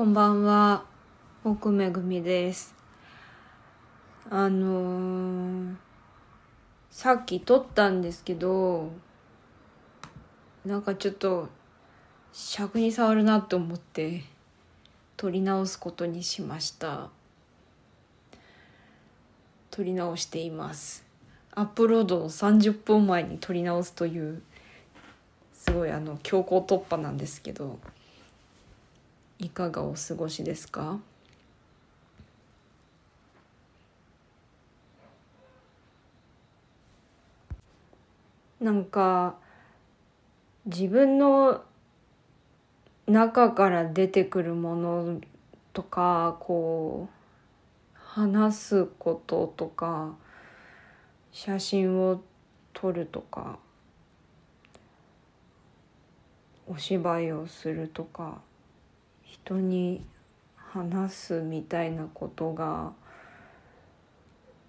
こんばんは、奥めぐみです。さっき撮ったんですけど、なんかちょっと尺に触るなと思って撮り直すことにしました。撮り直しています。アップロードの30分前に撮り直すというすごい強行突破なんですけど、いかがお過ごしですか？なんか自分の中から出てくるものとか、こう話すこととか、写真を撮るとか、お芝居をするとか、人に話すみたいなことが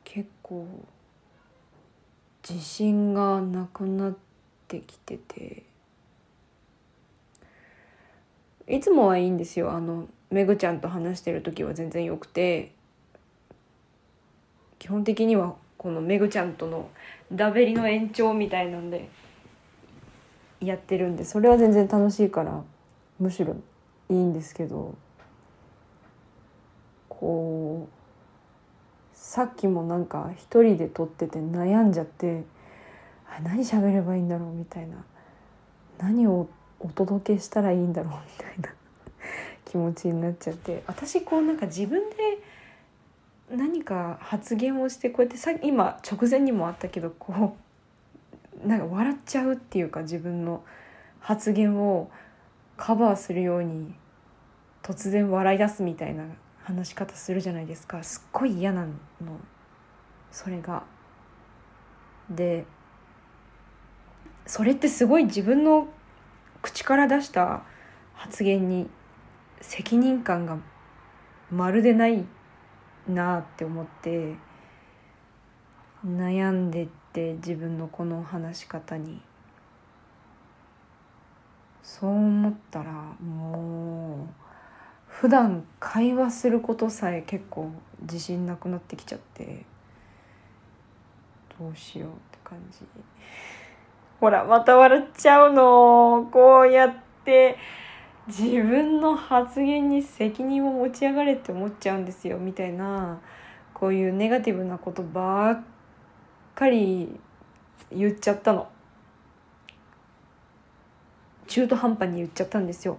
結構自信がなくなってきてて、いつもはいいんですよ。めぐちゃんと話してる時は全然よくて、基本的にはこのめぐちゃんとのダベリの延長みたいなんでやってるんで、それは全然楽しいからむしろいいんですけど、こうさっきもなんか一人で撮ってて悩んじゃって、何喋ればいいんだろうみたいな、何をお届けしたらいいんだろうみたいな気持ちになっちゃって、私こうなんか自分で何か発言をして、こうやってさ、今直前にもあったけど、こうなんか笑っちゃうっていうか、自分の発言をカバーするように突然笑い出すみたいな話し方するじゃないですか。すっごい嫌なの、それが。で、それってすごい自分の口から出した発言に責任感がまるでないなって思って悩んでって、自分のこの話し方に。そう思ったら、もう普段会話することさえ結構自信なくなってきちゃって、どうしようって感じ。ほら、また笑っちゃうの。こうやって自分の発言に責任を持ち上がれって思っちゃうんですよ、みたいな、こういうネガティブなことばっかり言っちゃったの。中途半端に言っちゃったんですよ。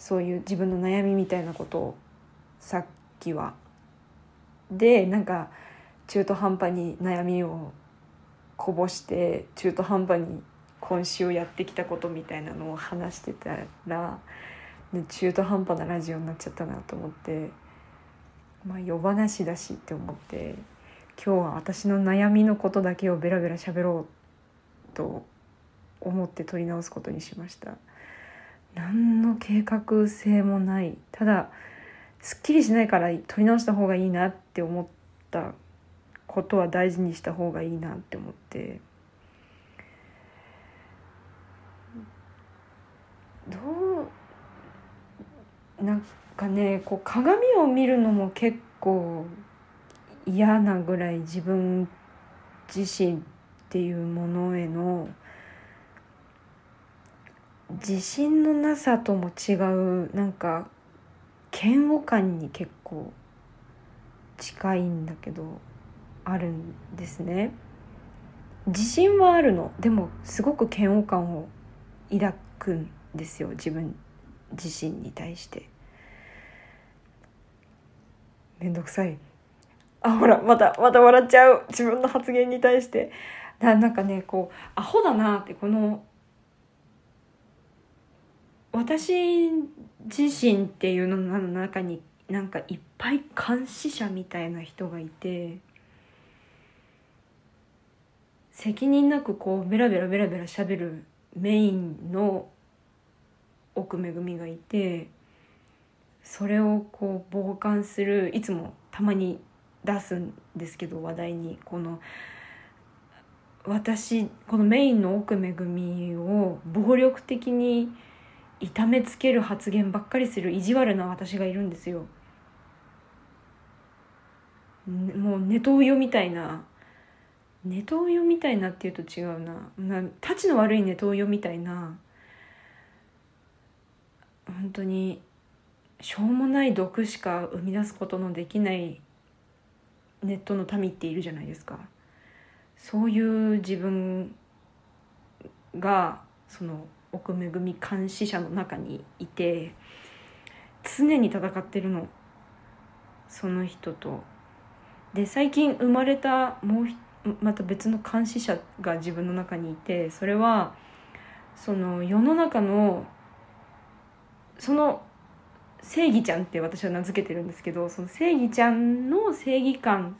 そういう自分の悩みみたいなことを、さっきは。で、なんか中途半端に悩みをこぼして、中途半端に今週やってきたことみたいなのを話してたら、中途半端なラジオになっちゃったなと思って、まあ夜話だしって思って、今日は私の悩みのことだけをベラベラ喋ろうと思って撮り直すことにしました。何の計画性もない、ただすっきりしないから撮り直した方がいいなって思ったことは大事にした方がいいなって思って、なんかね、こう鏡を見るのも結構嫌なぐらい、自分自身っていうものへの自信のなさとも違う、なんか嫌悪感に結構近いんだけど、あるんですね。自信はあるの、でもすごく嫌悪感を抱くんですよ、自分自身に対して。めんどくさい。あ、ほら、また笑っちゃう、自分の発言に対して。なんかね、こうアホだなって、この私自身っていうのの中に、なんかいっぱい監視者みたいな人がいて、責任なくこうベラベラベラベラ喋るメインの奥めぐみがいて、それをこう傍観する、いつもたまに出すんですけど話題に、この私、このメインの奥めぐみを暴力的に痛めつける発言ばっかりする意地悪な私がいるんですよ。もうネトウヨみたいな、ネトウヨみたいなっていうと違うな、タチの悪いネトウヨみたいな、本当にしょうもない毒しか生み出すことのできないネットの民っているじゃないですか。そういう自分がその奥めぐみ監視者の中にいて、常に戦ってるの、その人と。で最近生まれたもうまた別の監視者が自分の中にいて、それはその世の中のその正義ちゃんって私は名付けてるんですけど、その正義ちゃんの正義感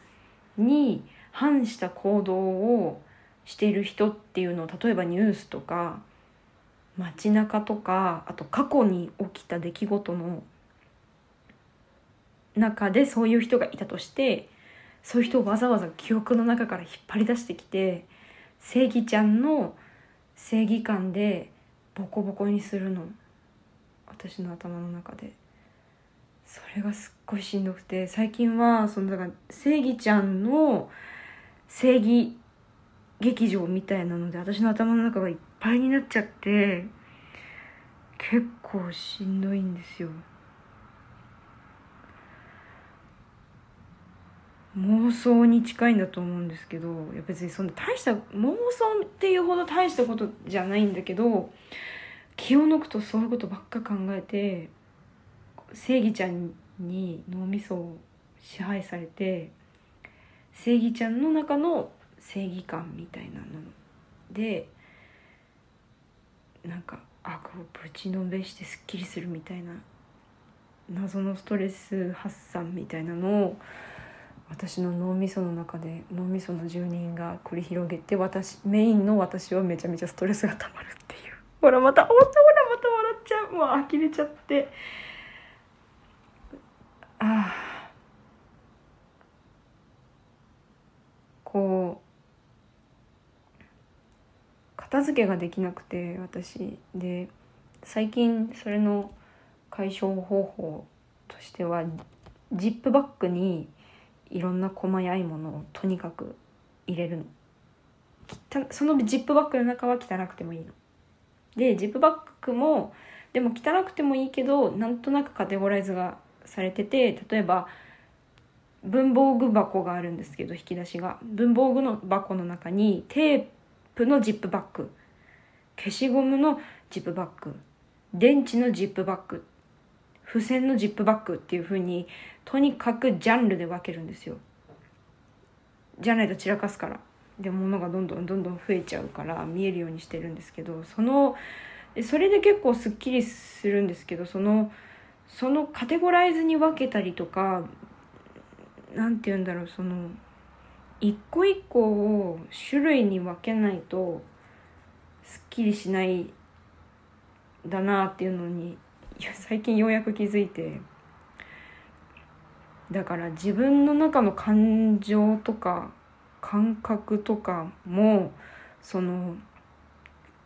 に反した行動をしている人っていうのを、例えばニュースとか街中とか、あと過去に起きた出来事の中でそういう人がいたとして、そういう人をわざわざ記憶の中から引っ張り出してきて、正義ちゃんの正義感でボコボコにするの、私の頭の中で。それがすっごいしんどくて、最近はそのだから正義ちゃんの正義劇場みたいなので私の頭の中がいっぱいになっちゃって、結構しんどいんですよ。妄想に近いんだと思うんですけど、いや別にそんな大した妄想っていうほど大したことじゃないんだけど、気を抜くとそういうことばっか考えて、正義ちゃんに脳みそを支配されて、正義ちゃんの中の正義感みたいなのでなんか悪をぶちのめしてすっきりするみたいな謎のストレス発散みたいなのを私の脳みその中で、脳みその住人が繰り広げて、メインの私はめちゃめちゃストレスがたまるっていう。ほらまた笑っちゃう。もう呆れちゃって、ああ、こう片付けができなくて私で、最近それの解消方法としてはジップバッグにいろんな細やいものをとにかく入れるの。そのジップバッグの中は汚くてもいいので、ジップバッグもでも汚くてもいいけど、なんとなくカテゴライズがされてて、例えば文房具箱があるんですけど、引き出しが、文房具の箱の中にテープのジップバッグ、消しゴムのジップバッグ、電池のジップバッグ、付箋のジップバッグっていう風に、とにかくジャンルで分けるんですよ。じゃないと散らかすから、で物がどんどん増えちゃうから見えるようにしてるんですけど、それで結構すっきりするんですけど、そのカテゴライズに分けたりとか、なんて言うんだろう、その一個一個を種類に分けないとすっきりしないだなっていうのに最近ようやく気づいて、だから自分の中の感情とか感覚とかも、その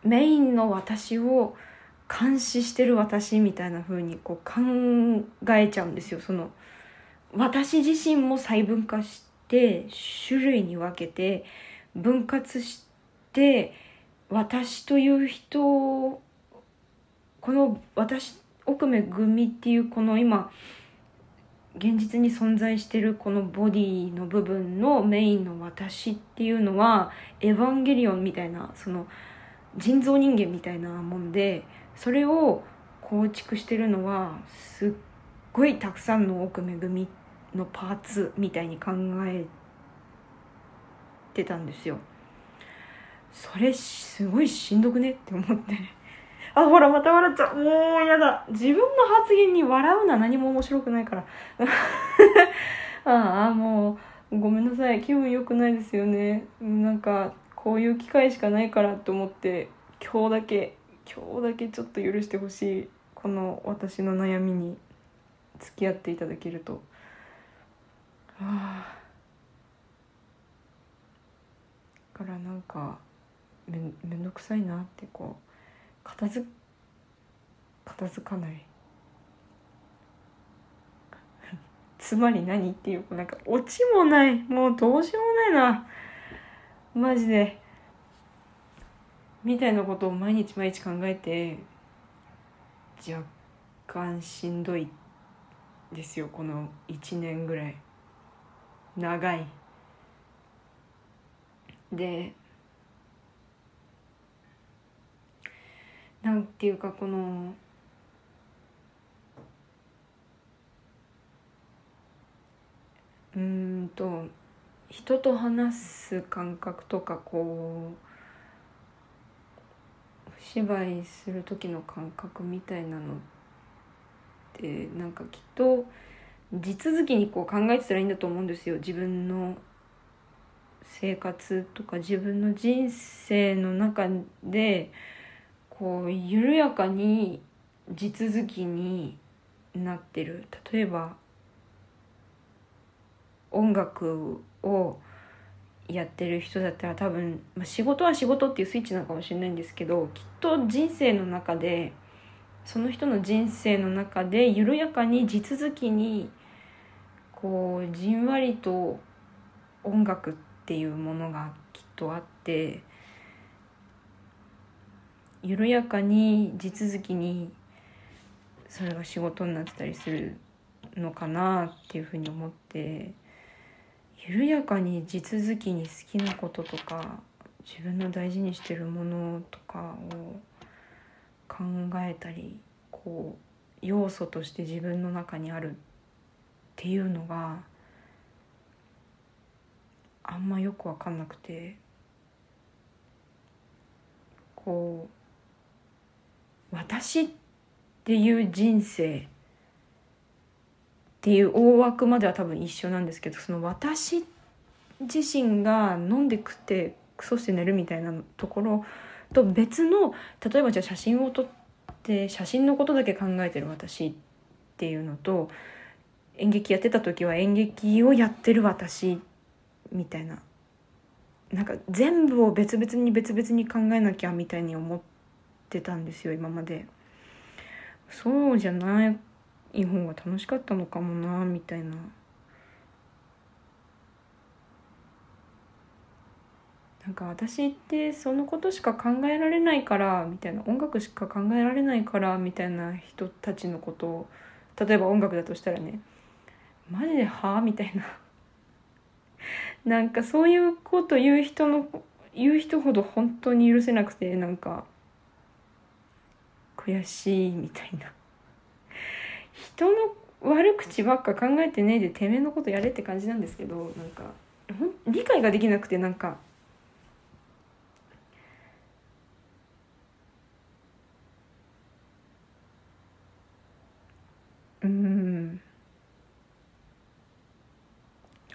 メインの私を監視してる私みたいな風にこう考えちゃうんですよ。その私自身も細分化して種類に分けて分割して、私という人、この私奥目組っていうこの今現実に存在してるこのボディの部分のメインの私っていうのはエヴァンゲリオンみたいな、その人造人間みたいなもんで、それを構築してるのはすっごいたくさんの奥めぐみのパーツみたいに考えてたんですよ。それすごいしんどくねって思って、あ、ほらまた笑っちゃう。もうやだ、自分の発言に笑うな、何も面白くないからああ、もうごめんなさい、気分良くないですよね。なんかこういう機会しかないからと思って、今日だけちょっと許してほしい。この私の悩みに付き合っていただけると、はあ、だからなんかめんどくさいなって、こう片付片付かない。つまり何っていう、なんかオチもない、もうどうしようもないなマジでみたいなことを毎日毎日考えて、若干しんどいですよ、この1年ぐらい長いで。なんていうか、この人と話す感覚とか、こうお芝居する時の感覚みたいなのってなんかきっと地続きにこう考えてたらいいんだと思うんですよ。自分の生活とか自分の人生の中でこう緩やかに地続きになってる。例えば音楽をやってる人だったら多分、仕事は仕事っていうスイッチなのかもしれないんですけど、きっと人生の中でその人の人生の中で緩やかに地続きにこうじんわりと音楽っていうものがきっとあって、緩やかに地続きにそれが仕事になってたりするのかなっていうふうに思って、緩やかに地続きに好きなこととか自分の大事にしてるものとかを考えたり、こう要素として自分の中にあるっていうのがあんまよく分かんなくて、こう私っていう人生っていう大枠までは多分一緒なんですけど、その私自身が飲んで食ってクソして寝るみたいなところと別の、例えばじゃあ写真を撮って写真のことだけ考えてる私っていうのと、演劇やってた時は演劇をやってる私みたいな、なんか全部を別々に考えなきゃみたいに思ってたんですよ今まで。そうじゃない方が楽しかったのかもなみたいな。なんか私ってそのことしか考えられないからみたいな、音楽しか考えられないからみたいな人たちのことを、例えば音楽だとしたらね、マジではぁみたいななんかそういうこと言う人ほど本当に許せなくて、なんか悔しいみたいな、人の悪口ばっか考えてねえでてめえのことやれって感じなんですけど、なんか理解ができなくて、なんか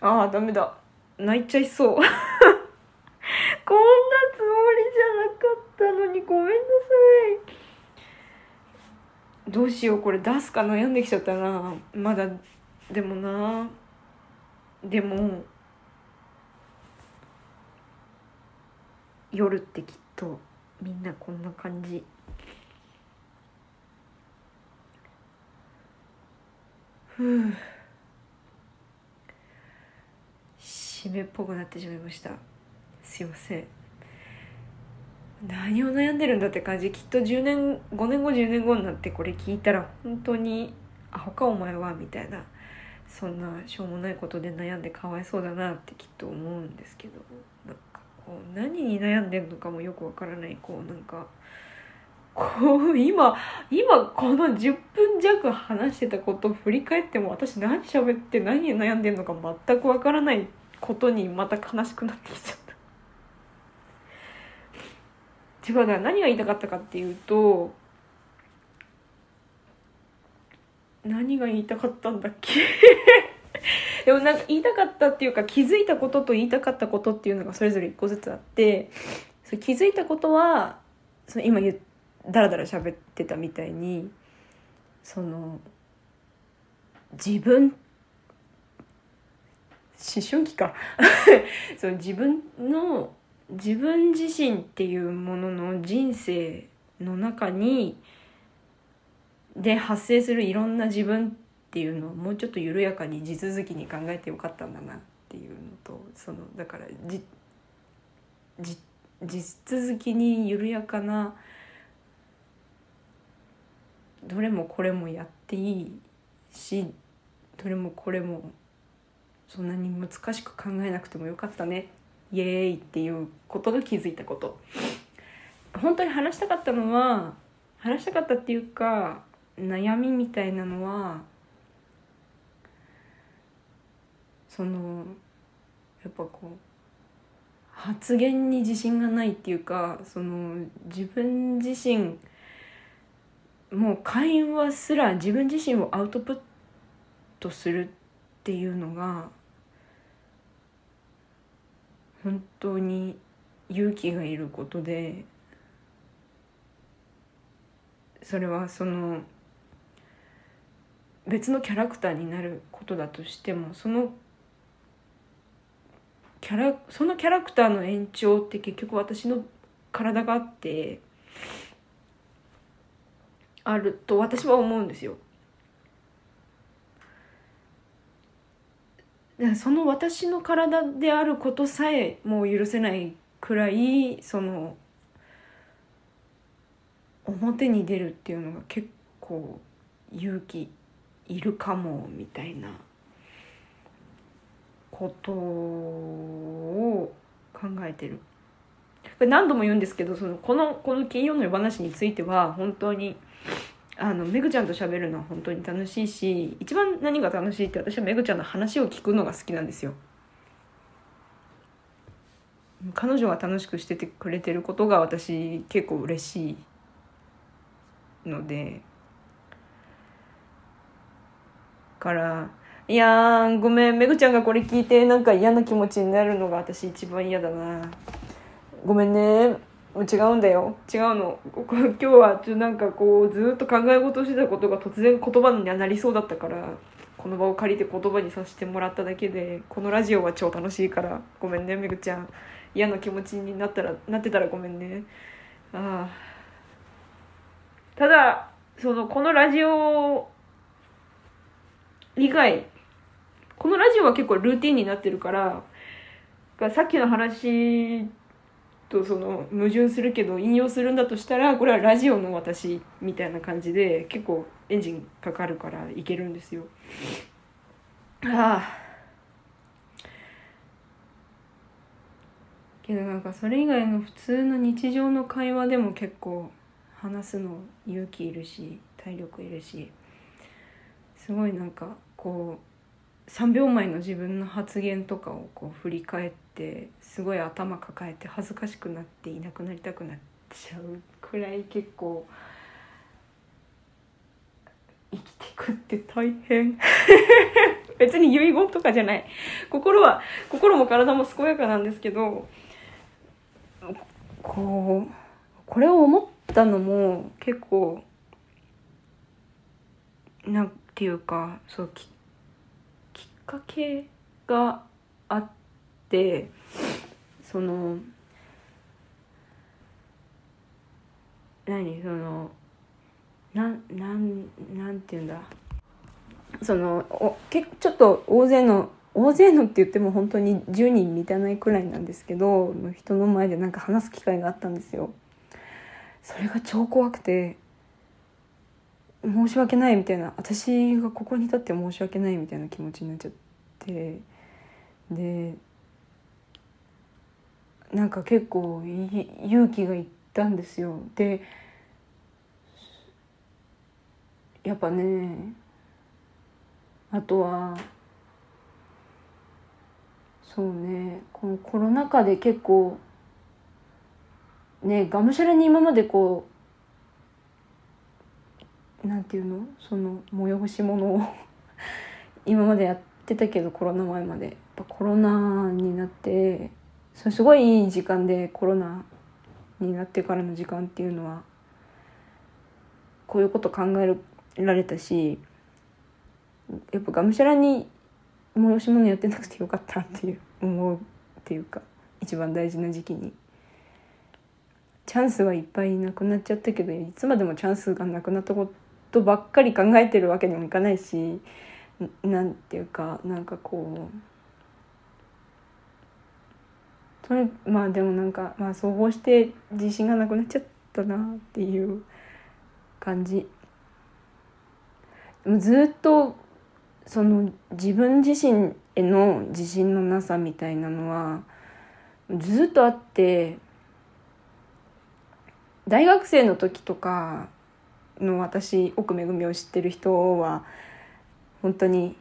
ああダメだ、泣いちゃいそうこんなつもりじゃなかったのにごめんなさい。どうしよう、これ出すか悩んできちゃったな。まだでもな、でも夜ってきっとみんなこんな感じ。ふぅ、締めっぽくなってしまいました。すいません。何を悩んでるんだって感じ。きっと5年後10年後になってこれ聞いたら本当にアホかお前はみたいな、そんなしょうもないことで悩んでかわいそうだなってきっと思うんですけど、なんかこう何に悩んでるのかもよくわからない、こうなんかこう今この10分弱話してたことを振り返っても、私何喋って何に悩んでるのか全くわからないことにまた悲しくなってきちゃった。違うな、何が言いたかったかっていうと、何が言いたかったんだっけでもなんか言いたかったっていうか、気づいたことと言いたかったことっていうのがそれぞれ一個ずつあって、それ気づいたことはその今だらだら喋ってたみたいに、その自分思春期かその自分自身っていうものの人生の中にで発生するいろんな自分っていうのをもうちょっと緩やかに地続きに考えてよかったんだなっていうのと、そのだから地続きに緩やかなどれもこれもやっていいし、どれもこれもそんなに難しく考えなくてもよかったね、イエーイっていうことが気づいたこと。本当に話したかったのは、話したかったっていうか悩みみたいなのは、そのやっぱこう発言に自信がないっていうか、その自分自身もう会話すら自分自身をアウトプットするっていうのが本当に勇気がいることで、それはその別のキャラクターになることだとしても、そのキャラクターの延長って結局私の体があってあると私は思うんですよ。その私の体であることさえもう許せないくらい、その表に出るっていうのが結構勇気いるかもみたいなことを考えてる。何度も言うんですけど、この金曜の夜話については本当にめぐちゃんと喋るのは本当に楽しいし、一番何が楽しいって、私はめぐちゃんの話を聞くのが好きなんですよ。彼女が楽しくしててくれてることが私結構嬉しいので、からいやーごめん、めぐちゃんがこれ聞いてなんか嫌な気持ちになるのが私一番嫌だな、ごめんね、違うんだよ、違うの。今日はなんかこうずっと考え事してたことが突然言葉になりそうだったから、この場を借りて言葉にさせてもらっただけで、このラジオは超楽しいからごめんねめぐちゃん、嫌な気持ちになってたらごめんね。ああ、ただこのラジオ以外、このラジオは結構ルーティンになってるから、さっきの話と矛盾するけど引用するんだとしたら、これはラジオの私みたいな感じで結構エンジンかかるからいけるんですよ。ああ、けどなんかそれ以外の普通の日常の会話でも結構話すの勇気いるし体力いるし、すごいなんかこう3秒前の自分の発言とかをこう振り返って、すごい頭抱えて恥ずかしくなっていなくなりたくなっちゃうくらい、結構生きてくって大変別に遺言とかじゃない、心も体も健やかなんですけど、これを思ったのも結構なんていうか、きっかけがあって、なんていうんだ、ちょっと大勢のって言っても本当に10人満たないくらいなんですけど、人の前でなんか話す機会があったんですよ。それが超怖くて申し訳ないみたいな、私がここに立って申し訳ないみたいな気持ちになっちゃって、でなんか結構勇気がいったんですよ。でやっぱね、あとはそうね、このコロナ禍で結構ね、がむしゃらに今までこうなんていうの、催し物を今までやってたけど、コロナ前までやっぱコロナになって、それすごいいい時間で、コロナになってからの時間っていうのはこういうこと考えられたし、やっぱがむしゃらに催し物やってなくてよかったっていう思うっていうか、一番大事な時期にチャンスはいっぱいなくなっちゃったけど、いつまでもチャンスがなくなったこことばっかり考えてるわけにもいかないし、なんていうか、なんかこうそれ、まあでもなんか、まあ、総合して自信がなくなっちゃったなっていう感じ。でもずっとその自分自身への自信のなさみたいなのはずっとあって、大学生の時とかの私、奥めぐみを知ってる人は本当に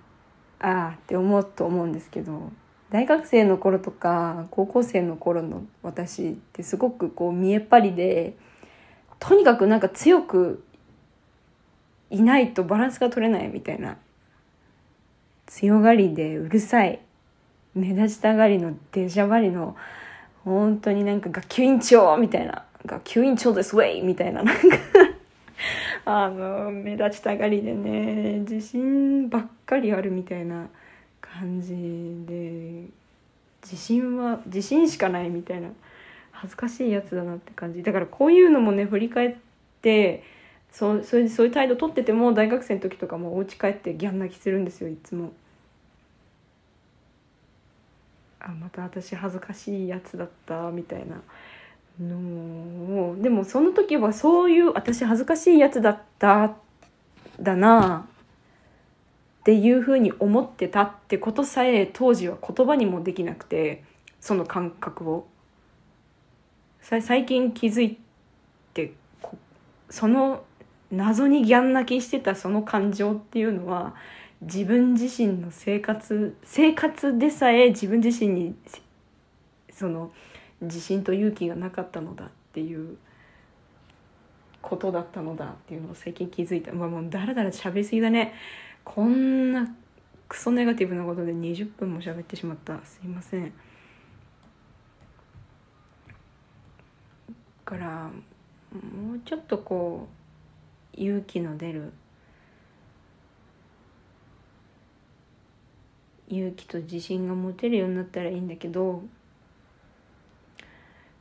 ああって思うと思うんですけど、大学生の頃とか高校生の頃の私ってすごくこう見えっ張りで、とにかくなんか強くいないとバランスが取れないみたいな、強がりでうるさい、目立ちたがりの出しゃばりの、本当になんか学級委員長みたいな、学級委員長ですウェイみたいな、なんか目立ちたがりでね、自信ばっかりあるみたいな感じで、自信しかないみたいな、恥ずかしいやつだなって感じ。だからこういうのもね、振り返ってそういう態度取ってても、大学生の時とかもお家帰ってギャン泣きするんですよ、いつも。あ、また私恥ずかしいやつだったみたいなのを。でもその時はそういう、私恥ずかしいやつだっただなっていうふうに思ってたってことさえ当時は言葉にもできなくて、その感覚を最近気づいて、その謎にギャン泣きしてたその感情っていうのは、自分自身の生活でさえ自分自身にその自信と勇気がなかったのだっていうことだったのだっていうのを最近気づいた。まあ、もうだらだら喋りすぎだね。こんなクソネガティブなことで20分も喋ってしまった、すいません。だからもうちょっとこう勇気の出る、勇気と自信が持てるようになったらいいんだけど、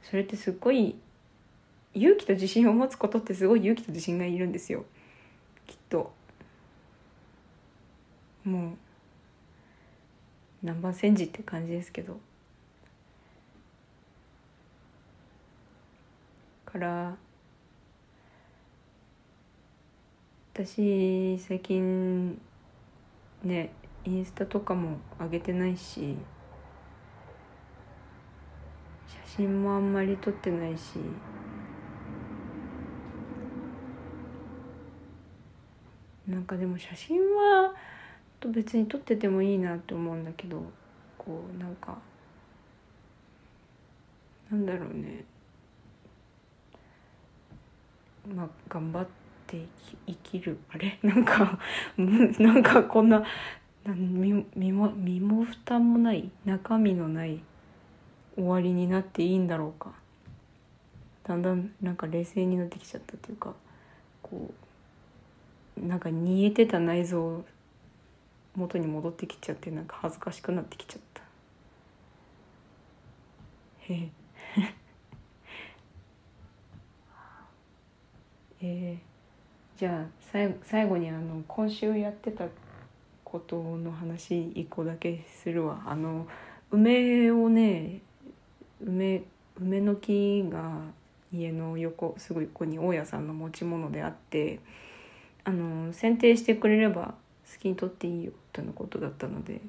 それってすごい、勇気と自信を持つことってすごい勇気と自信がいるんですよ、きっと。もう南蛮戦時って感じですけど。から私最近ね、インスタとかも上げてないし、写真もあんまり撮ってないし、なんかでも写真は別に撮っててもいいなと思うんだけど、こうなんかなんだろうね、まあ頑張って生きる、あれなんかなんかこんな身も蓋もない中身のない終わりになっていいんだろうか。だんだんなんか冷静になってきちゃったというか、こうなんか煮えてた内臓元に戻ってきちゃって、なんか恥ずかしくなってきちゃった。へえじゃあ最後に今週やってたことの話1個だけするわ。梅をね、梅の木が家のすぐ横に大家さんの持ち物であって、剪定してくれれば好きに取っていいよとのことだったので、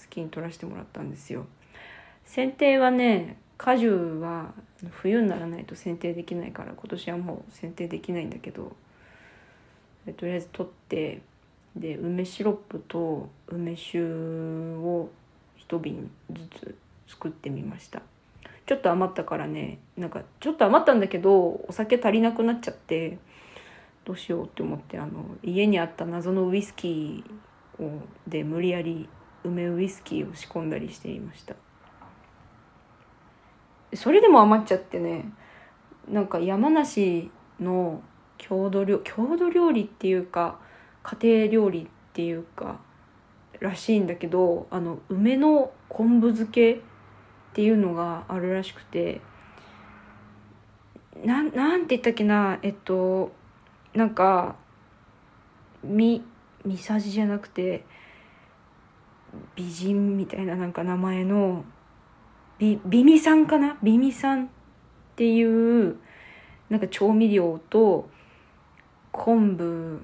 好きに取らせてもらったんですよ。剪定はね、果樹は冬にならないと剪定できないから、今年はもう剪定できないんだけど、とりあえず取って、で梅シロップと梅酒を一瓶ずつ作ってみました。ちょっと余ったからね、なんかちょっと余ったんだけどお酒足りなくなっちゃって、どうしようって思って、家にあった謎のウイスキーで無理やり梅ウイスキーを仕込んだりしていました。それでも余っちゃってね、なんか山梨の郷土料理っていうか家庭料理っていうからしいんだけど、梅の昆布漬けっていうのがあるらしくて、なんて言ったっけな、なんかみさじじゃなくて美人みたいななんか名前の美味さんかな、美味さんっていうなんか調味料と昆布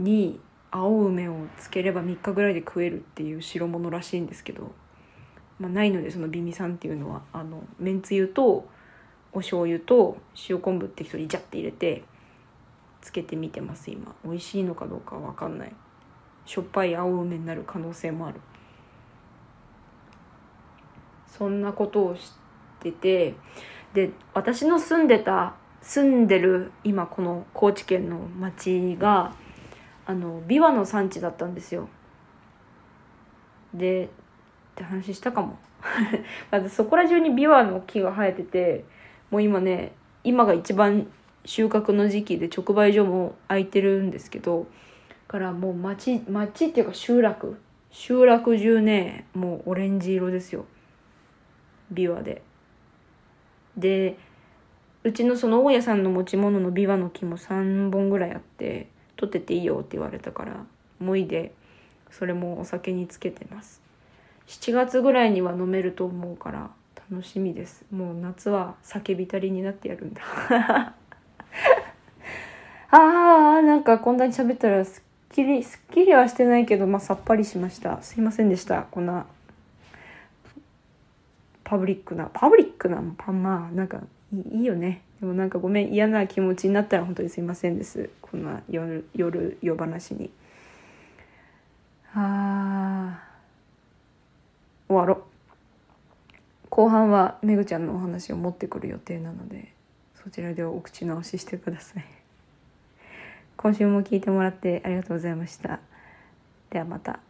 に青梅をつければ3日ぐらいで食えるっていう白物らしいんですけど、まあ、ないのでその美味さんっていうのはめんつゆとお醤油と塩昆布適当にジャッて入れてつけてみてます今。美味しいのかどうか分かんない。しょっぱい青梅になる可能性もある。そんなことをしてて、で私の住んでる今この高知県の町がビワの産地だったんですよ。でって話したかもそこら中にビワの木が生えてて、もう今ね、今が一番収穫の時期で直売所も空いてるんですけど、からもう町っていうか集落中ね、もうオレンジ色ですよ、ビワで。でうちのその大家さんの持ち物のビワの木も3本ぐらいあって、取ってていいよって言われたからもいで、それもお酒につけてます。7月ぐらいには飲めると思うから楽しみです。もう夏は酒浸りになってやるんだああ、なんかこんなに喋ったらすっきりはしてないけど、まあさっぱりしました。すいませんでした。こんなパブリックなまあなんかいいよね。でもなんかごめん、嫌な気持ちになったら本当にすいませんです。こんな夜夜話に。終わろ。後半はめぐちゃんのお話を持ってくる予定なので、そちらでお口直ししてください。今週も聞いてもらってありがとうございました。ではまた。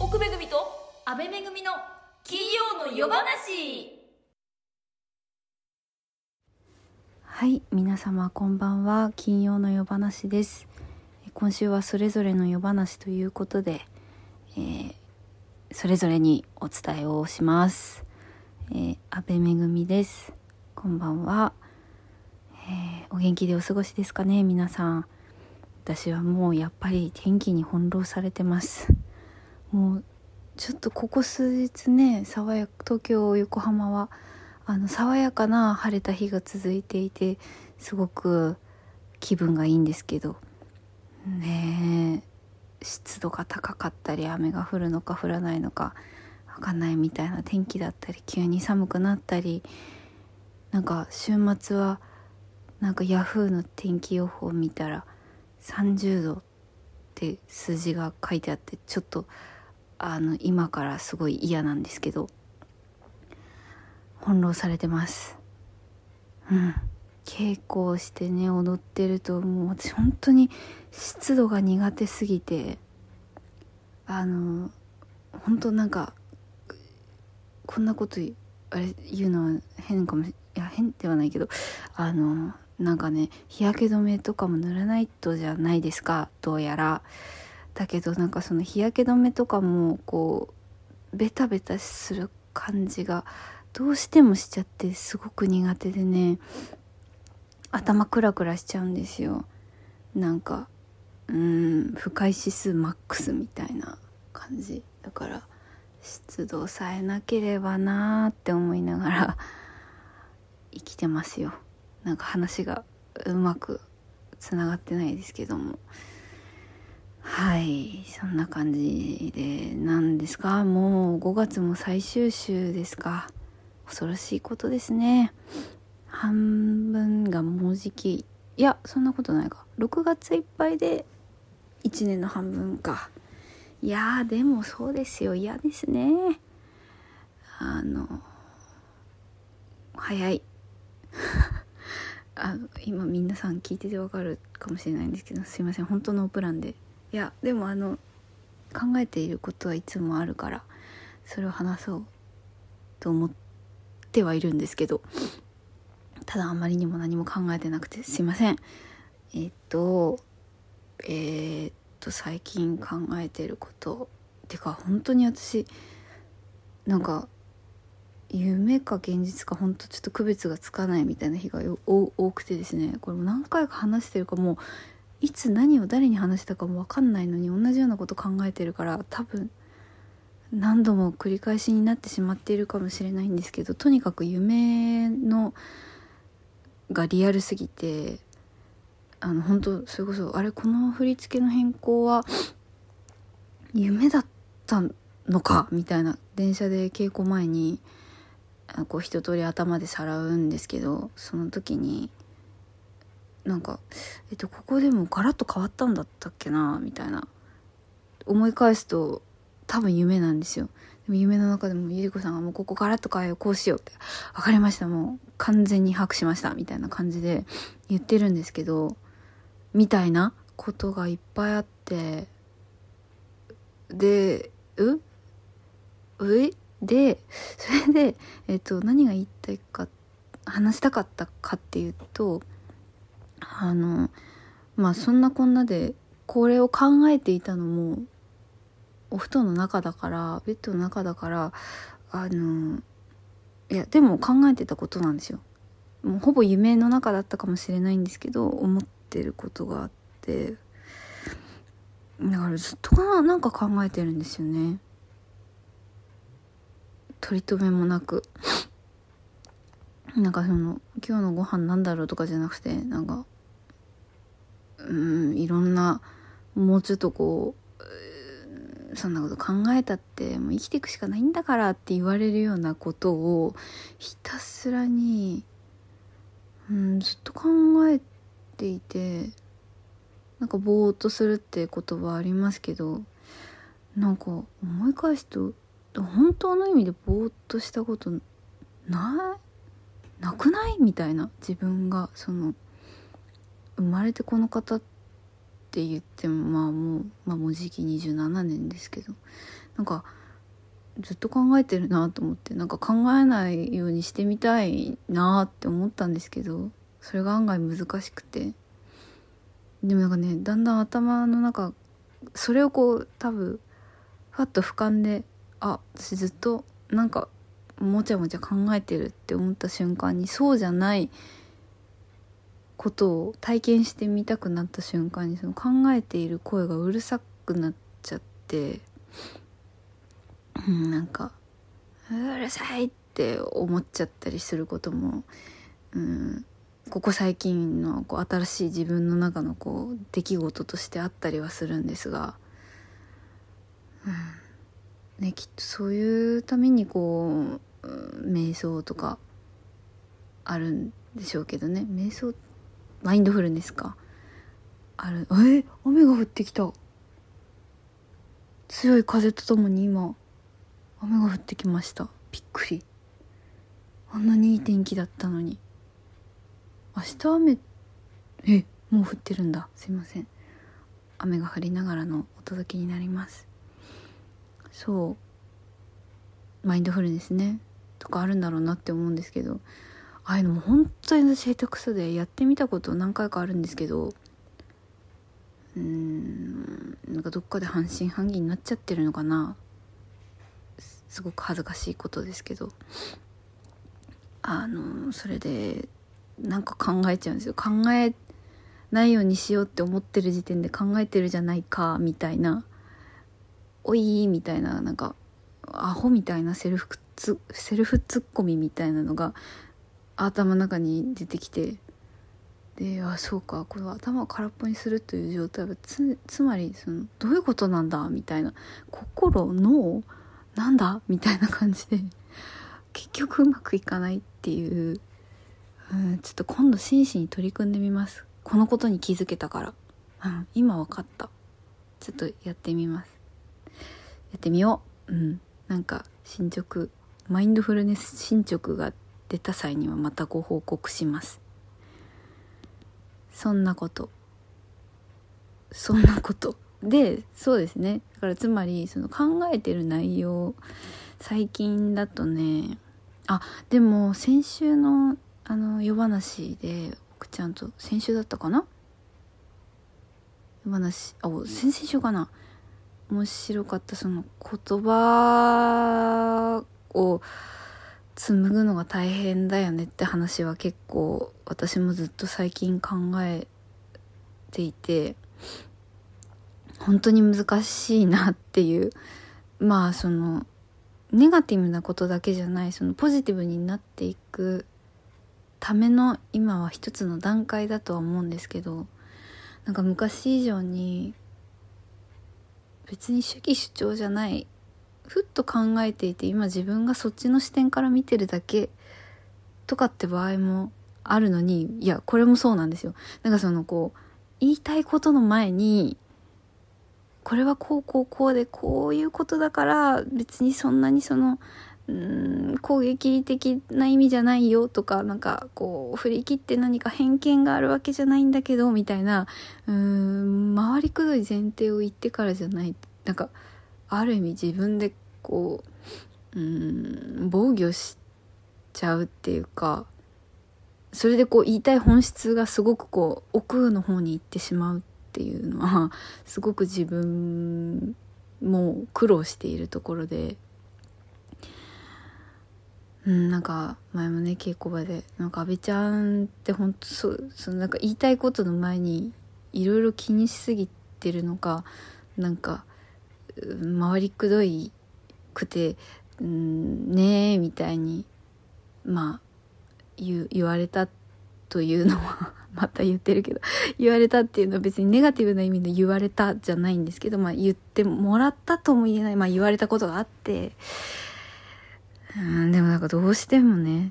奥めぐみと安倍めぐみの金曜の夜話。はい、皆様こんばんは。金曜の夜話です。今週はそれぞれの夜話ということで、それぞれにお伝えをします。安倍めぐみです。こんばんは。お元気でお過ごしですかね皆さん。私はもうやっぱり天気に翻弄されてます。もうちょっとここ数日ね、東京横浜は爽やかな晴れた日が続いていて、すごく気分がいいんですけどねえ、湿度が高かったり雨が降るのか降らないのか分かんないみたいな天気だったり、急に寒くなったり、なんか週末はなんかヤフーの天気予報見たら30度って数字が書いてあって、ちょっと今からすごい嫌なんですけど翻弄されてます。うん。稽古をしてね、踊ってると、もう私本当に湿度が苦手すぎて、本当なんかこんなこと言うのは変ではないけど、なんかね、日焼け止めとかも塗らないとじゃないですか、どうやら。だけどなんかその日焼け止めとかもこうベタベタする感じがどうしてもしちゃって、すごく苦手でね、頭クラクラしちゃうんですよ。なんか不快指数マックスみたいな感じだから、湿度さえなければなーって思いながら生きてますよ。なんか話がうまくつながってないですけども、はい、そんな感じで、なんですか、もう5月も最終週ですか。恐ろしいことですね。半分がもうじき、いやそんなことないか、6月いっぱいで1年の半分か。いやーでもそうですよ、嫌ですね。早い今皆さん聞いててわかるかもしれないんですけど、すいません、本当のプランで。いやでも考えていることはいつもあるから、それを話そうと思ってはいるんですけど、ただあまりにも何も考えてなくてすいません。最近考えてることてか、本当に私なんか夢か現実か本当ちょっと区別がつかないみたいな日が多くてですね、これも何回か話してるかも、いつ何を誰に話したかも分かんないのに同じようなこと考えてるから、多分何度も繰り返しになってしまっているかもしれないんですけど、とにかく夢のがリアルすぎて、本当それこそあれ、この振り付けの変更は夢だったのかみたいな、電車で稽古前にこう一通り頭でさらうんですけど、その時になんかここでもガラッと変わったんだったっけなみたいな、思い返すと多分夢なんですよ。でも夢の中でもゆり子さんがもうここガラッと変えよう、こうしようって、分かりました、もう完全に把握しましたみたいな感じで言ってるんですけど、みたいなことがいっぱいあって、でそれで何が言いたいか、話したかったかっていうと、そんなこんなでこれを考えていたのもお布団の中だから、ベッドの中だから、いやでも考えてたことなんですよ。もうほぼ夢の中だったかもしれないんですけど、思ってることがあって、だからずっとなんか考えてるんですよね、取り留めもなくなんかその今日のご飯なんだろうとかじゃなくて、なんかいろんな、もうちょっとこうそんなこと考えたってもう生きていくしかないんだからって言われるようなことをひたすらにずっと考えていて、なんかぼーっとするって言葉ありますけど、なんか思い返すと本当の意味でぼーっとしたことなくないみたいな、自分がその生まれてこの方って言ってももうじき27年ですけど、なんかずっと考えてるなと思って、なんか考えないようにしてみたいなって思ったんですけど、それが案外難しくて、でもなんかね、だんだん頭の中それをこう多分ふわっと俯瞰で、あ、私ずっとなんかもちゃもちゃ考えてるって思った瞬間に、そうじゃないことを体験してみたくなった瞬間に、その考えている声がうるさくなっちゃってなんかうるさいって思っちゃったりすることも、ここ最近のこう新しい自分の中のこう出来事としてあったりはするんですが、きっとそういうためにこう瞑想とかあるんでしょうけどね。瞑想、マインドフルネスかある。雨が降ってきた。強い風とともに今雨が降ってきました。びっくり。あんなにいい天気だったのに。明日雨、もう降ってるんだ。すいません。雨が降りながらのお届けになります。そう、マインドフルネスねとかあるんだろうなって思うんですけど、ああいうのも本当に私下手くそで、やってみたこと何回かあるんですけど、なんかどっかで半信半疑になっちゃってるのかな、すごく恥ずかしいことですけど、それでなんか考えちゃうんですよ。考えないようにしようって思ってる時点で考えてるじゃないかみたいな、おいみたいな、なんかアホみたいなセルフツッコミみたいなのが頭の中に出てきて、で、あ、そうか、この頭を空っぽにするという状態はつまりそのどういうことなんだみたいな、心のなんだみたいな感じで結局うまくいかないっていう、ちょっと今度真摯に取り組んでみます。このことに気づけたから、今わかった、ちょっとやってみます。やってみよう。なんか進捗、マインドフルネス進捗が出た際にはまたご報告します。そんなことで、そうですね。だからつまりその考えてる内容、最近だとね、でも先週の夜話で奥ちゃんと、先週だったかな？夜話、先々週かな？面白かった、その言葉を紡ぐのが大変だよねって話は結構私もずっと最近考えていて、本当に難しいなっていう、まあそのネガティブなことだけじゃない、そのポジティブになっていくための今は一つの段階だとは思うんですけど、なんか昔以上に別に主義主張じゃない、ふっと考えていて今自分がそっちの視点から見てるだけとかって場合もあるのに、いやこれもそうなんですよ。なんかそのこう言いたいことの前にこれはこうこうこうでこういうことだから別にそんなにその攻撃的な意味じゃないよとか、なんかこう振り切って何か偏見があるわけじゃないんだけどみたいな、回りくどい前提を言ってからじゃない、なんかある意味自分でこう防御しちゃうっていうか、それでこう言いたい本質がすごくこう奥の方に行ってしまうっていうのはすごく自分も苦労しているところで、なんか前もね稽古場でなんか阿部ちゃんって本当そのなんか言いたいことの前にいろいろ気にしすぎてるのか、なんか回りくどいくてねえみたいにまあ言われたというのはまた言ってるけど言われたっていうのは別にネガティブな意味の言われたじゃないんですけど、まあ言ってもらったとも言えない、まあ言われたことがあって、でもなんかどうしてもね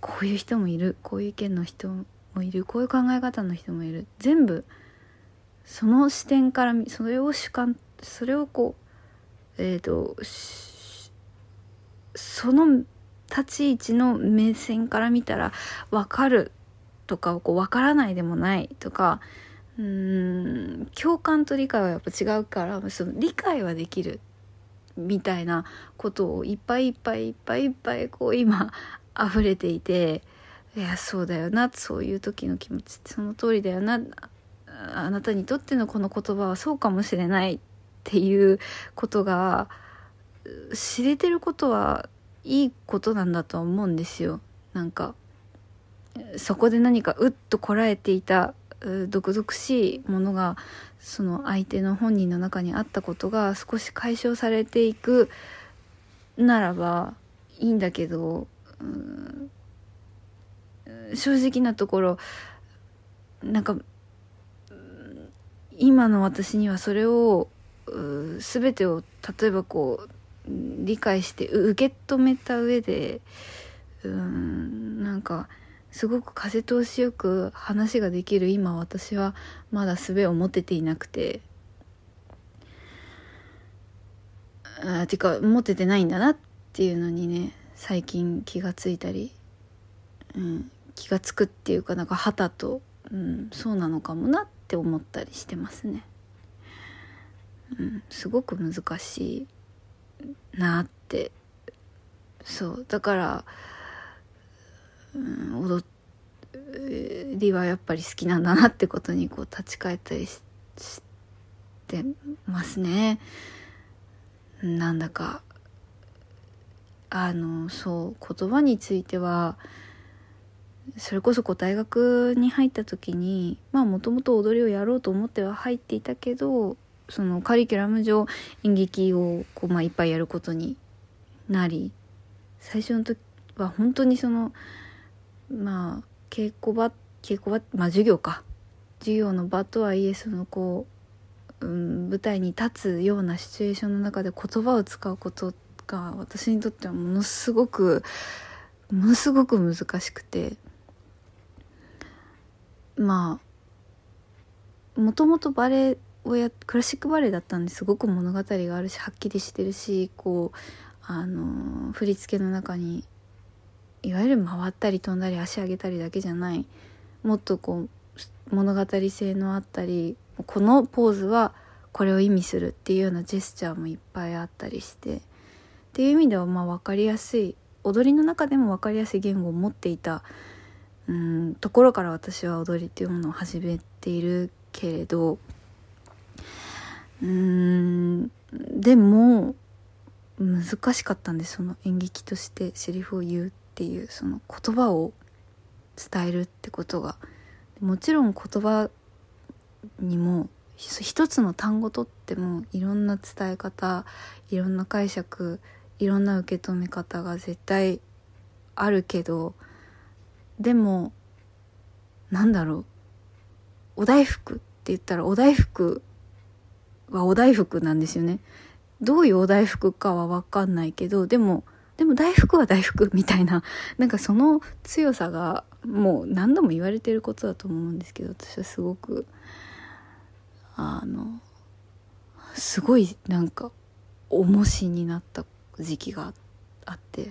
こういう人もいる、こういう意見の人もいる、こういう考え方の人もいる、全部その視点からそれを主観、それをこうその立ち位置の目線から見たら分かるとか、こう分からないでもないとか、共感と理解はやっぱ違うから、その理解はできるみたいなことをいっぱいいっぱいいっぱいいっぱいこう今溢れていて、いやそうだよな、そういう時の気持ちってその通りだよな、あなたにとってのこの言葉はそうかもしれないっていうことが知れてることはいいことなんだと思うんですよ。なんかそこで何かうっとこらえていた毒々しいものがその相手の本人の中にあったことが少し解消されていくならばいいんだけど、正直なところなんか今の私にはそれを全てを例えばこう理解して受け止めた上でなんかすごく風通しよく話ができる今私はまだ術を持てていなくて、てか持ててないんだなっていうのにね最近気がついたり、気がつくっていうかなんか旗と、そうなのかもなって思ったりしてますね。すごく難しいなって、そうだから踊りはやっぱり好きなんだなってことにこう立ち返ったりしてますね。なんだかそう言葉についてはそれこそこう大学に入った時にまあもともと踊りをやろうと思っては入っていたけど、そのカリキュラム上演劇をこう、まあ、いっぱいやることになり、最初の時は本当にそのまあ稽古場、まあ授業の場とはいえそのこう、舞台に立つようなシチュエーションの中で言葉を使うことが私にとってはものすごく難しくて、まあもともとバレエをクラシックバレエだったんですごく物語があるしはっきりしてるし、こう振り付けの中にいわゆる回ったり飛んだり足上げたりだけじゃない、もっとこう物語性のあったり、このポーズはこれを意味するっていうようなジェスチャーもいっぱいあったりしてっていう意味では、まあ分かりやすい、踊りの中でも分かりやすい言語を持っていたところから私は踊りっていうものを始めているけれど、でも難しかったんです。その演劇としてセリフを言うっていう、その言葉を伝えるってことが、もちろん言葉にも一つの単語とってもいろんな伝え方、いろんな解釈、いろんな受け止め方が絶対あるけど、でもなんだろう、お大福って言ったらお大福はお大福なんですよね。どういうお大福かは分かんないけど、でも大福は大福みたいな、なんかその強さがもう何度も言われてることだと思うんですけど、私はすごくすごいなんか重しになった時期があって、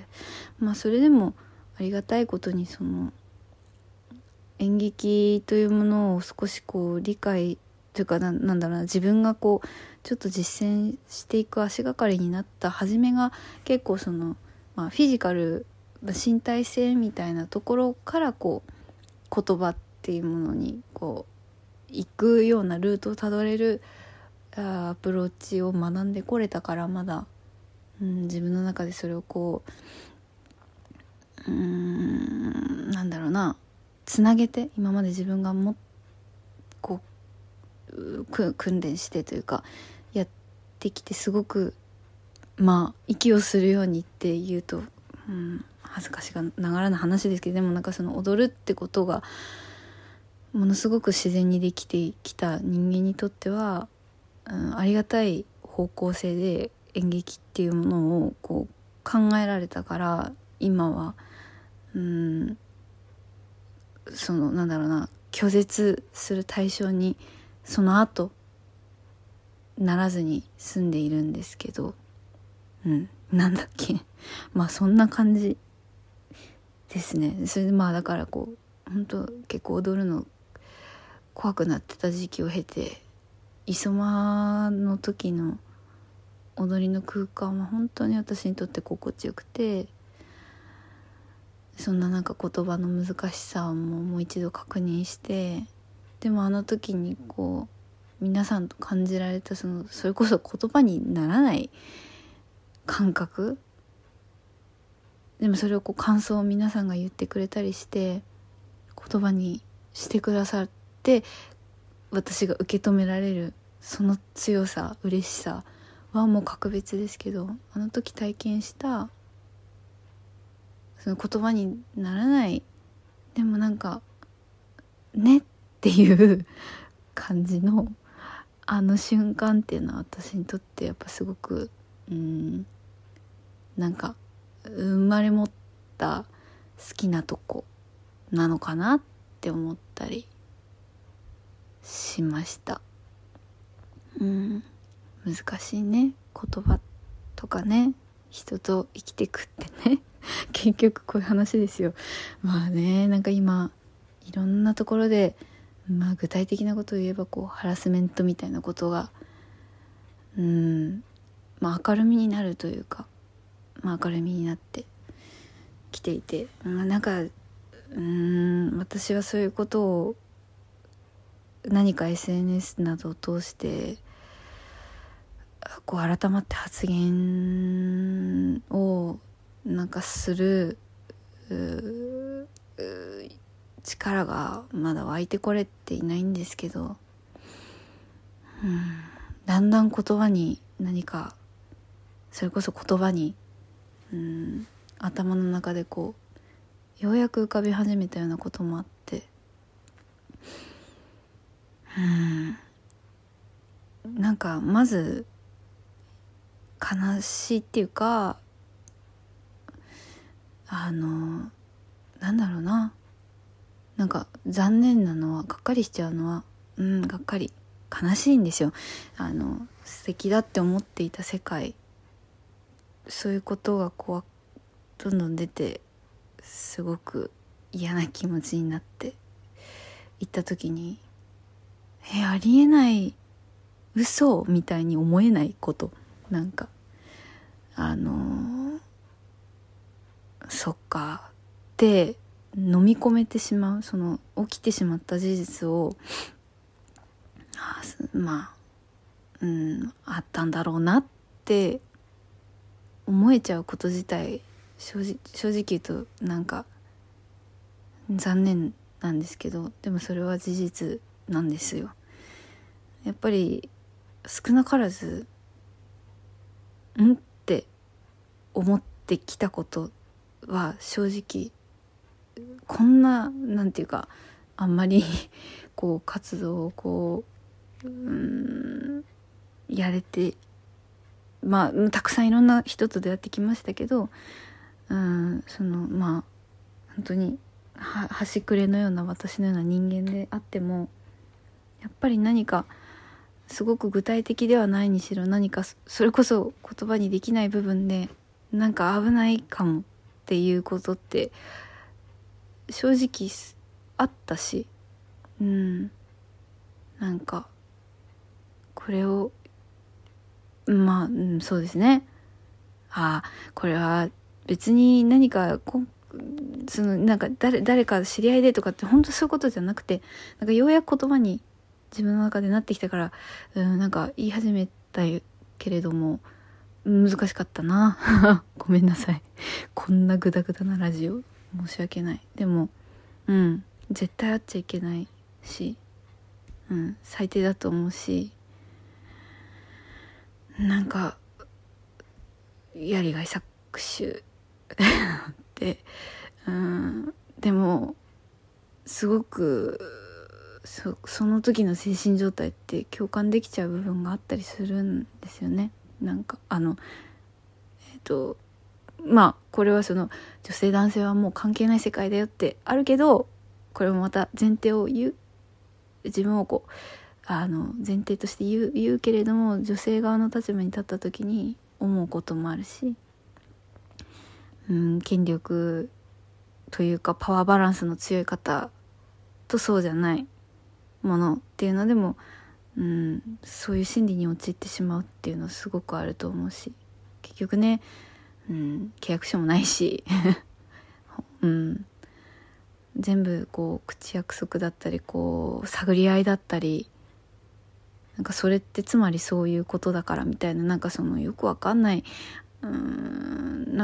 まあそれでもありがたいことに、その演劇というものを少しこう理解というか、なんだろうな、自分がこうちょっと実践していく足がかりになった初めが、結構その、まあ、フィジカル、身体性みたいなところからこう言葉っていうものにこう行くようなルートをたどれるアプローチを学んでこれたから、まだ、自分の中でそれをこう、なんだろうな、つなげて、今まで自分がもこう訓練してというかやってきて、すごくまあ息をするようにって言うと、恥ずかしながらの話ですけど、でもなんかその踊るってことがものすごく自然にできてきた人間にとっては、ありがたい方向性で演劇っていうものをこう考えられたから、今はそのなんだろうな、拒絶する対象にその後ならずに済んでいるんですけど、なんだっけまあそんな感じですね。それでまあだからこう本当結構踊るの怖くなってた時期を経て、磯間の時の踊りの空間は本当に私にとって心地よくて、そんななんか言葉の難しさをもう一度確認して、でもあの時にこう皆さんと感じられた、そのそれこそ言葉にならない感覚、でもそれをこう感想を皆さんが言ってくれたりして、言葉にしてくださって、私が受け止められるその強さ、嬉しさはもう格別ですけど、あの時体験したその言葉にならない、でもなんかねっていう感じのあの瞬間っていうのは、私にとってやっぱすごくなんか生まれ持った好きなとこなのかなって思ったりしました。難しいね、言葉とかね、人と生きてくってね結局こういう話ですよ。まあね、なんか今いろんなところで、まあ、具体的なことを言えばこうハラスメントみたいなことがまあ、明るみになるというか、まあ、明るみになってきていて、なんか私はそういうことを何か SNS などを通してこう改まって発言をなんかする力がまだ湧いてこれていないんですけど、だんだん言葉に何か、それこそ言葉に頭の中でこうようやく浮かび始めたようなこともあって、なんかまず悲しいっていうか、なんだろうな、なんか残念なのは、がっかりしちゃうのは、がっかり、悲しいんですよ。素敵だって思っていた世界、そういうことがこうどんどん出て、すごく嫌な気持ちになっていった時に、ありえない、嘘みたいに思えないこと、なんかそっかって飲み込めてしまう、その起きてしまった事実を、あったんだろうなって思えちゃうこと自体正直言うとなんか残念なんですけど、でもそれは事実なんですよ。やっぱり少なからずんって思ってきたことは正直こんななんていうかあんまりこう活動をこうやれてまあたくさんいろんな人と出会ってきましたけど、そのまあ本当に端くれのような私のような人間であってもやっぱり何かすごく具体的ではないにしろ何かそれこそ言葉にできない部分でなんか危ないかもっていうことって正直あったし、なんかこれをまあ、そうですね。これは別に何かそのなんか誰か知り合いでとかって本当そういうことじゃなくて、なんかようやく言葉に自分の中でなってきたから、なんか言い始めたけれども難しかったな。ごめんなさい。こんなグダグダなラジオ申し訳ない。でも絶対会っちゃいけないし、最低だと思うし。なんかやりがい搾取ってでもすごくその時の精神状態って共感できちゃう部分があったりするんですよね。なんかまあこれはその女性男性はもう関係ない世界だよってあるけど、これもまた前提を言う自分をこう前提として言うけれども、女性側の立場に立った時に思うこともあるし、権力というかパワーバランスの強い方とそうじゃないものっていうのでも、そういう心理に陥ってしまうっていうのはすごくあると思うし、結局ね、契約書もないし、全部こう口約束だったりこう探り合いだったり、なんかそれってつまりそういうことだからみたいな、なんかそのよくわかんない、な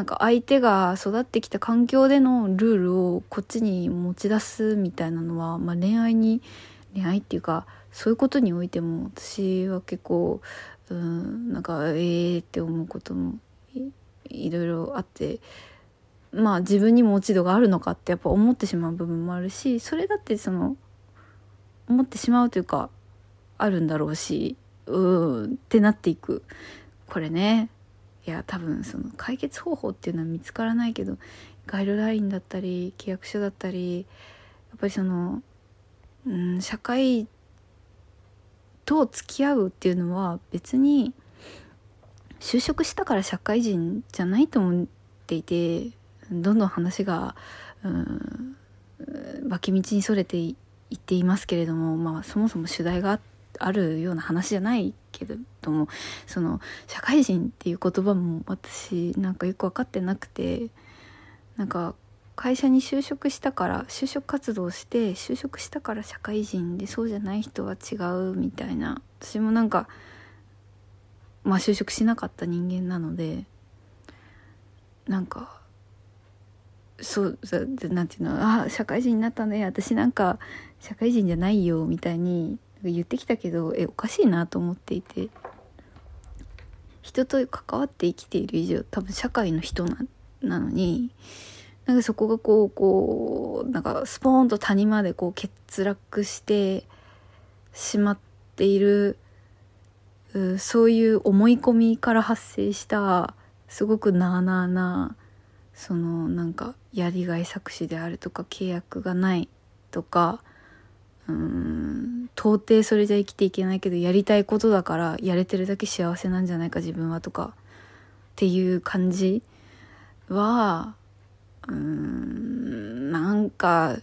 んか相手が育ってきた環境でのルールをこっちに持ち出すみたいなのは、まあ、恋愛っていうかそういうことにおいても私は結構なんかって思うこともいろいろあって、まあ自分にも落ち度があるのかってやっぱ思ってしまう部分もあるし、それだってその思ってしまうというかあるんだろうし、ってなっていく。これね、いや多分その解決方法っていうのは見つからないけど、ガイドラインだったり契約書だったり、やっぱりその、社会と付き合うっていうのは別に就職したから社会人じゃないと思っていて、どんどん話が脇道にそれていっていますけれども、まあ、そもそも主題があるような話じゃないけれども、その社会人っていう言葉も私なんかよく分かってなくて、なんか会社に就職活動して就職したから社会人でそうじゃない人は違うみたいな、私もなんか、まあ、就職しなかった人間なので、なんかそうなんていうの、社会人になったね、私なんか社会人じゃないよみたいに言ってきたけど、おかしいなと思っていて、人と関わって生きている以上多分社会の人 なのに、なんかそこがこうなんかスポーンと谷までこう欠落してしまっている、そういう思い込みから発生したすごくなそのなんかやりがい搾取であるとか契約がないとか、到底それじゃ生きていけないけどやりたいことだからやれてるだけ幸せなんじゃないか自分はとかっていう感じは、なんか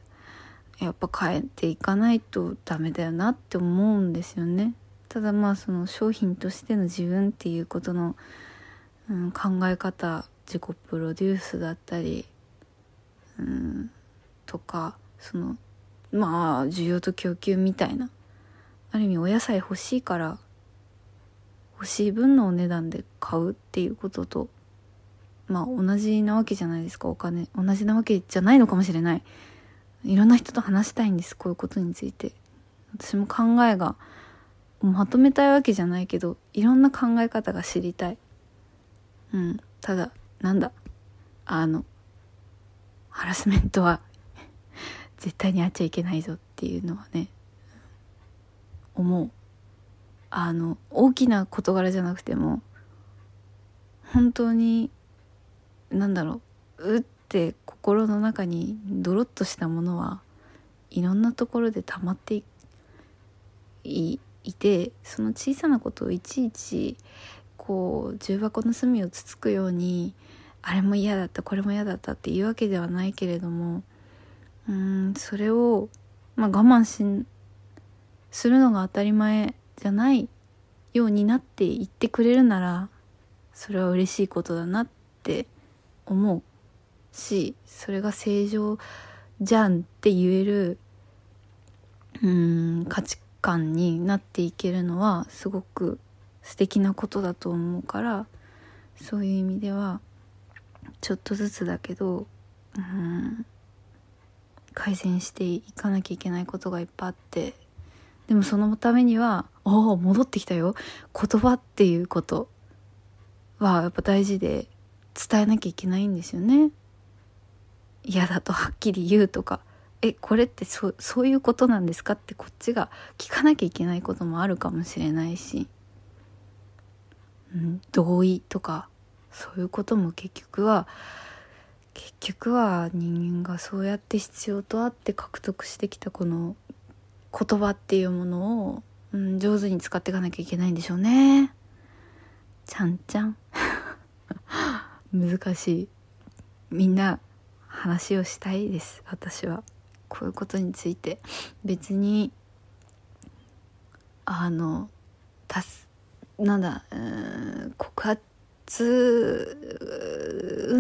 やっぱ変えていかないとダメだよなって思うんですよね。ただまあその商品としての自分っていうことの、考え方、自己プロデュースだったり、とかそのまあ需要と供給みたいな、ある意味お野菜欲しいから欲しい分のお値段で買うっていうこととまあ同じなわけじゃないですか、お金。同じなわけじゃないのかもしれない。いろんな人と話したいんです、こういうことについて。私も考えがまとめたいわけじゃないけど、いろんな考え方が知りたい。うん。ただ、なんだ、ハラスメントは絶対にやっちゃいけないぞっていうのはね、思う。大きな事柄じゃなくても、本当に、なんだろう、うって心の中にドロッとしたものはいろんなところで溜まっていて、その小さなことをいちいちこう重箱の隅をつつくように、あれも嫌だったこれも嫌だったっていうわけではないけれども、それを、まあ、我慢するのが当たり前じゃないようになっていってくれるなら、それは嬉しいことだなって思うし、それが正常じゃんって言える価値観になっていけるのはすごく素敵なことだと思うから、そういう意味ではちょっとずつだけど改善していかなきゃいけないことがいっぱいあって、でもそのためには戻ってきたよ、言葉っていうことはやっぱ大事で伝えなきゃいけないんですよね。嫌だとはっきり言うとか、これってそういうことなんですかってこっちが聞かなきゃいけないこともあるかもしれないし、同意とかそういうことも結局は人間がそうやって必要とあって獲得してきたこの言葉っていうものを、上手に使っていかなきゃいけないんでしょうね。ちゃんちゃん難しい。みんな話をしたいです。私はこういうことについて別に告発う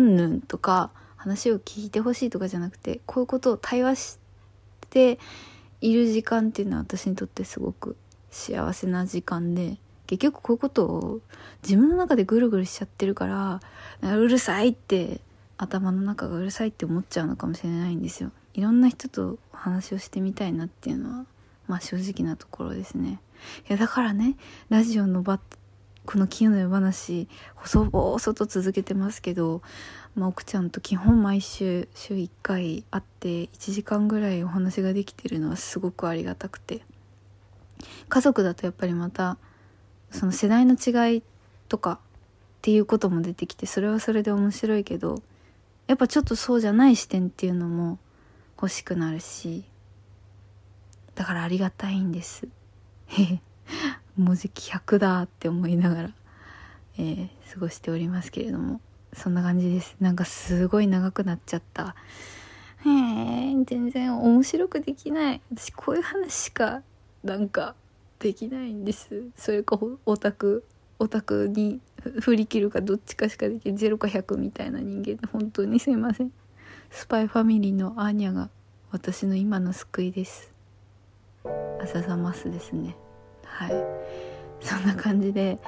んぬんとか話を聞いてほしいとかじゃなくて、こういうことを対話している時間っていうのは私にとってすごく幸せな時間で、結局こういうことを自分の中でぐるぐるしちゃってるから、うるさいって、頭の中がうるさいって思っちゃうのかもしれないんですよ。いろんな人と話をしてみたいなっていうのは、まあ正直なところですね。いやだからね、ラジオのこの金曜の夜話細々と続けてますけど、奥ちゃんと基本毎週1回会って1時間ぐらいお話ができてるのはすごくありがたくて、家族だとやっぱりまたその世代の違いとかっていうことも出てきて、それはそれで面白いけど、やっぱちょっとそうじゃない視点っていうのも欲しくなるし、だからありがたいんです。もうじき100だって思いながら、過ごしておりますけれども、そんな感じです。なんかすごい長くなっちゃった。全然面白くできない。私こういう話しかなんかできないんです。それかオタクに振り切るか、どっちかしかできない。0か100みたいな人間で本当にすいません。スパイファミリーのアーニャが私の今の救いです。あざざますですね。はい、そんな感じで、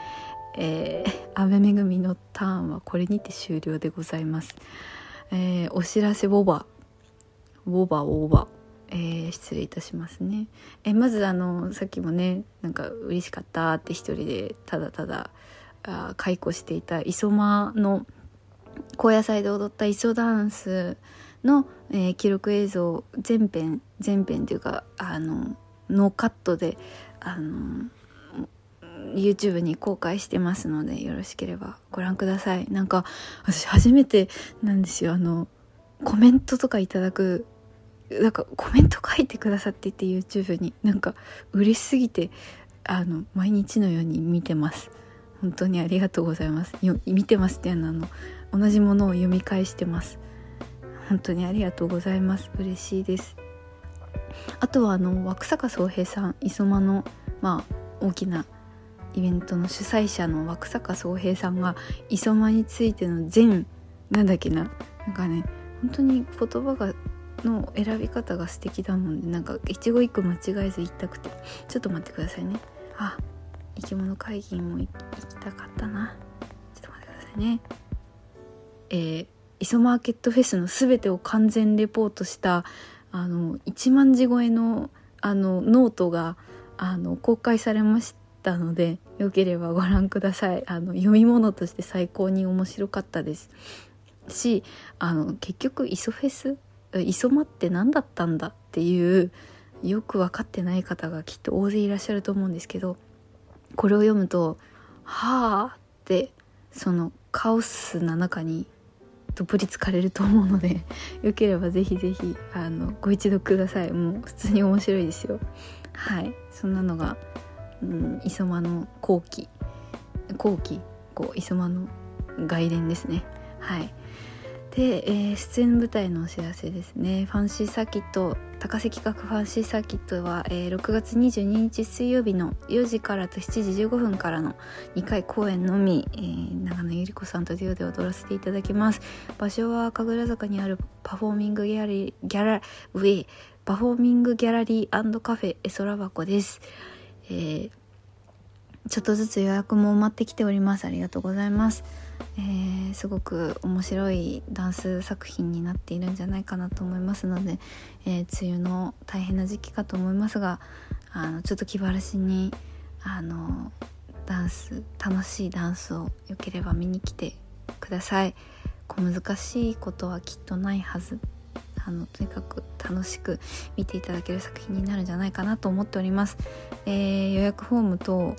安倍めぐみのターンはこれにて終了でございます。お知らせウォバ、失礼いたしますね。まずさっきもね、なんか嬉しかったって一人でただただ解雇していた磯間の高野菜で踊った磯ダンスの、記録映像全編というかノーカットでYouTube に公開してますので、よろしければご覧ください。なんか私初めてなんですよ。コメントとかいただく、なんかコメント書いてくださっていて YouTube に、なんか嬉しすぎて毎日のように見てます。本当にありがとうございます。見てますっていうのは同じものを読み返してます。本当にありがとうございます。嬉しいです。あとは涌坂蒼平さん、磯間の、大きなイベントの主催者の涌坂蒼平さんが磯間についてのなんかね、本当に言葉の選び方が素敵だもんね。なんか一語一句間違えず言いたくて、ちょっと待ってくださいね。生き物会議も行きたかったな。ちょっと待ってくださいね。イソマーケットフェスの全てを完全レポートした1万字超えのノートが公開されましたので、よければご覧ください。読み物として最高に面白かったですし、結局イソフェス、イソマって何だったんだっていうよく分かってない方がきっと大勢いらっしゃると思うんですけど、これを読むとはぁってそのカオスな中にどっぷりつかれると思うのでよければぜひぜひご一読ください。もう普通に面白いですよ。はい、そんなのが、イソマの後期イソマの外伝ですね。はい。で、出演舞台のお知らせですね。ファンシーサーキット、高瀬企画ファンシーサーキットは、6月22日水曜日の4時からと7時15分からの2回公演のみ、長野ゆり子さんとデュオで踊らせていただきます。場所は神楽坂にあるパフォーミングギャラリー&カフェ絵空箱です。ちょっとずつ予約も埋まってきております。ありがとうございます。すごく面白いダンス作品になっているんじゃないかなと思いますので、梅雨の大変な時期かと思いますが、ちょっと気晴らしに楽しいダンスをよければ見に来てください。難しいことはきっとないはず。とにかく楽しく見ていただける作品になるんじゃないかなと思っております。予約フォームと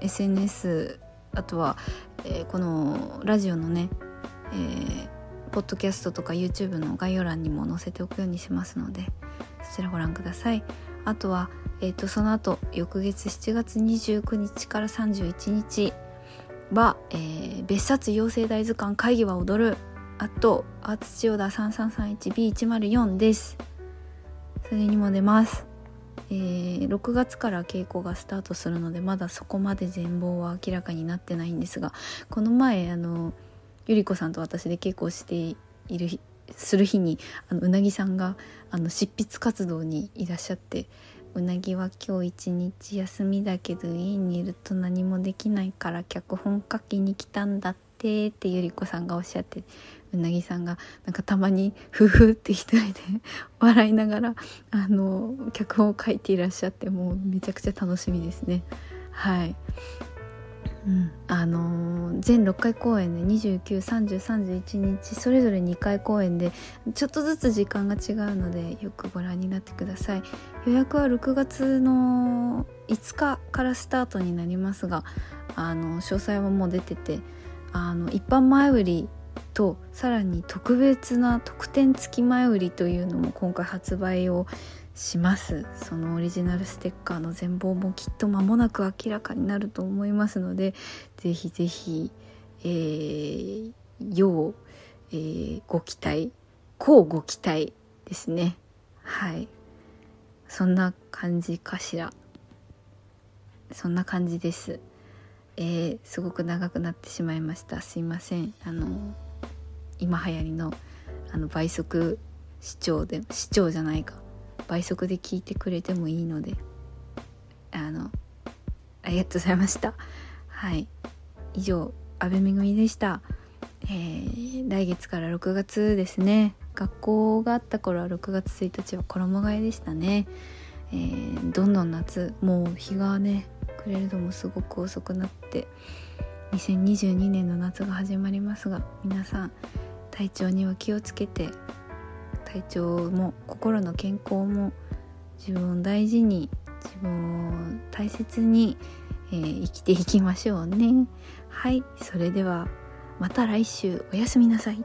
SNS、 あとは、このラジオのね、ポッドキャストとか YouTube の概要欄にも載せておくようにしますので、そちらご覧ください。あとは、その後翌月7月29日から31日は、別冊妖精大図鑑会議は踊る、あとアーツ千代田 3331B104 です。それにも出ます。6月から稽古がスタートするので、まだそこまで全貌は明らかになってないんですが、この前ゆり子さんと私で稽古をする日にうなぎさんが執筆活動にいらっしゃって、うなぎは今日一日休みだけど家にいると何もできないから脚本書きに来たんだってゆり子さんがおっしゃって、うなぎさんがなんかたまにふふって一人で笑いながら脚本を書いていらっしゃって、もうめちゃくちゃ楽しみですね。はい、全6回公演で29、30、31日それぞれ2回公演でちょっとずつ時間が違うので、よくご覧になってください。予約は6月の5日からスタートになりますが、詳細はもう出てて、一般前売りとさらに特別な特典付き前売りというのも今回発売をします。そのオリジナルステッカーの全貌もきっと間もなく明らかになると思いますので、ぜひぜひ、ご期待ですね。はい、そんな感じかしら。そんな感じです。すごく長くなってしまいました。すいません。今流行りの倍速倍速で聞いてくれてもいいので、ありがとうございました。はい、以上安部恵でした。来月から6月ですね。学校があった頃は6月1日は衣替えでしたね。どんどん夏、もう日がね暮れるのもすごく遅くなって2022年の夏が始まりますが、皆さん体調には気をつけて、体調も心の健康も自分を大事に、自分を大切に、生きていきましょうね。はい、それではまた来週、おやすみなさい。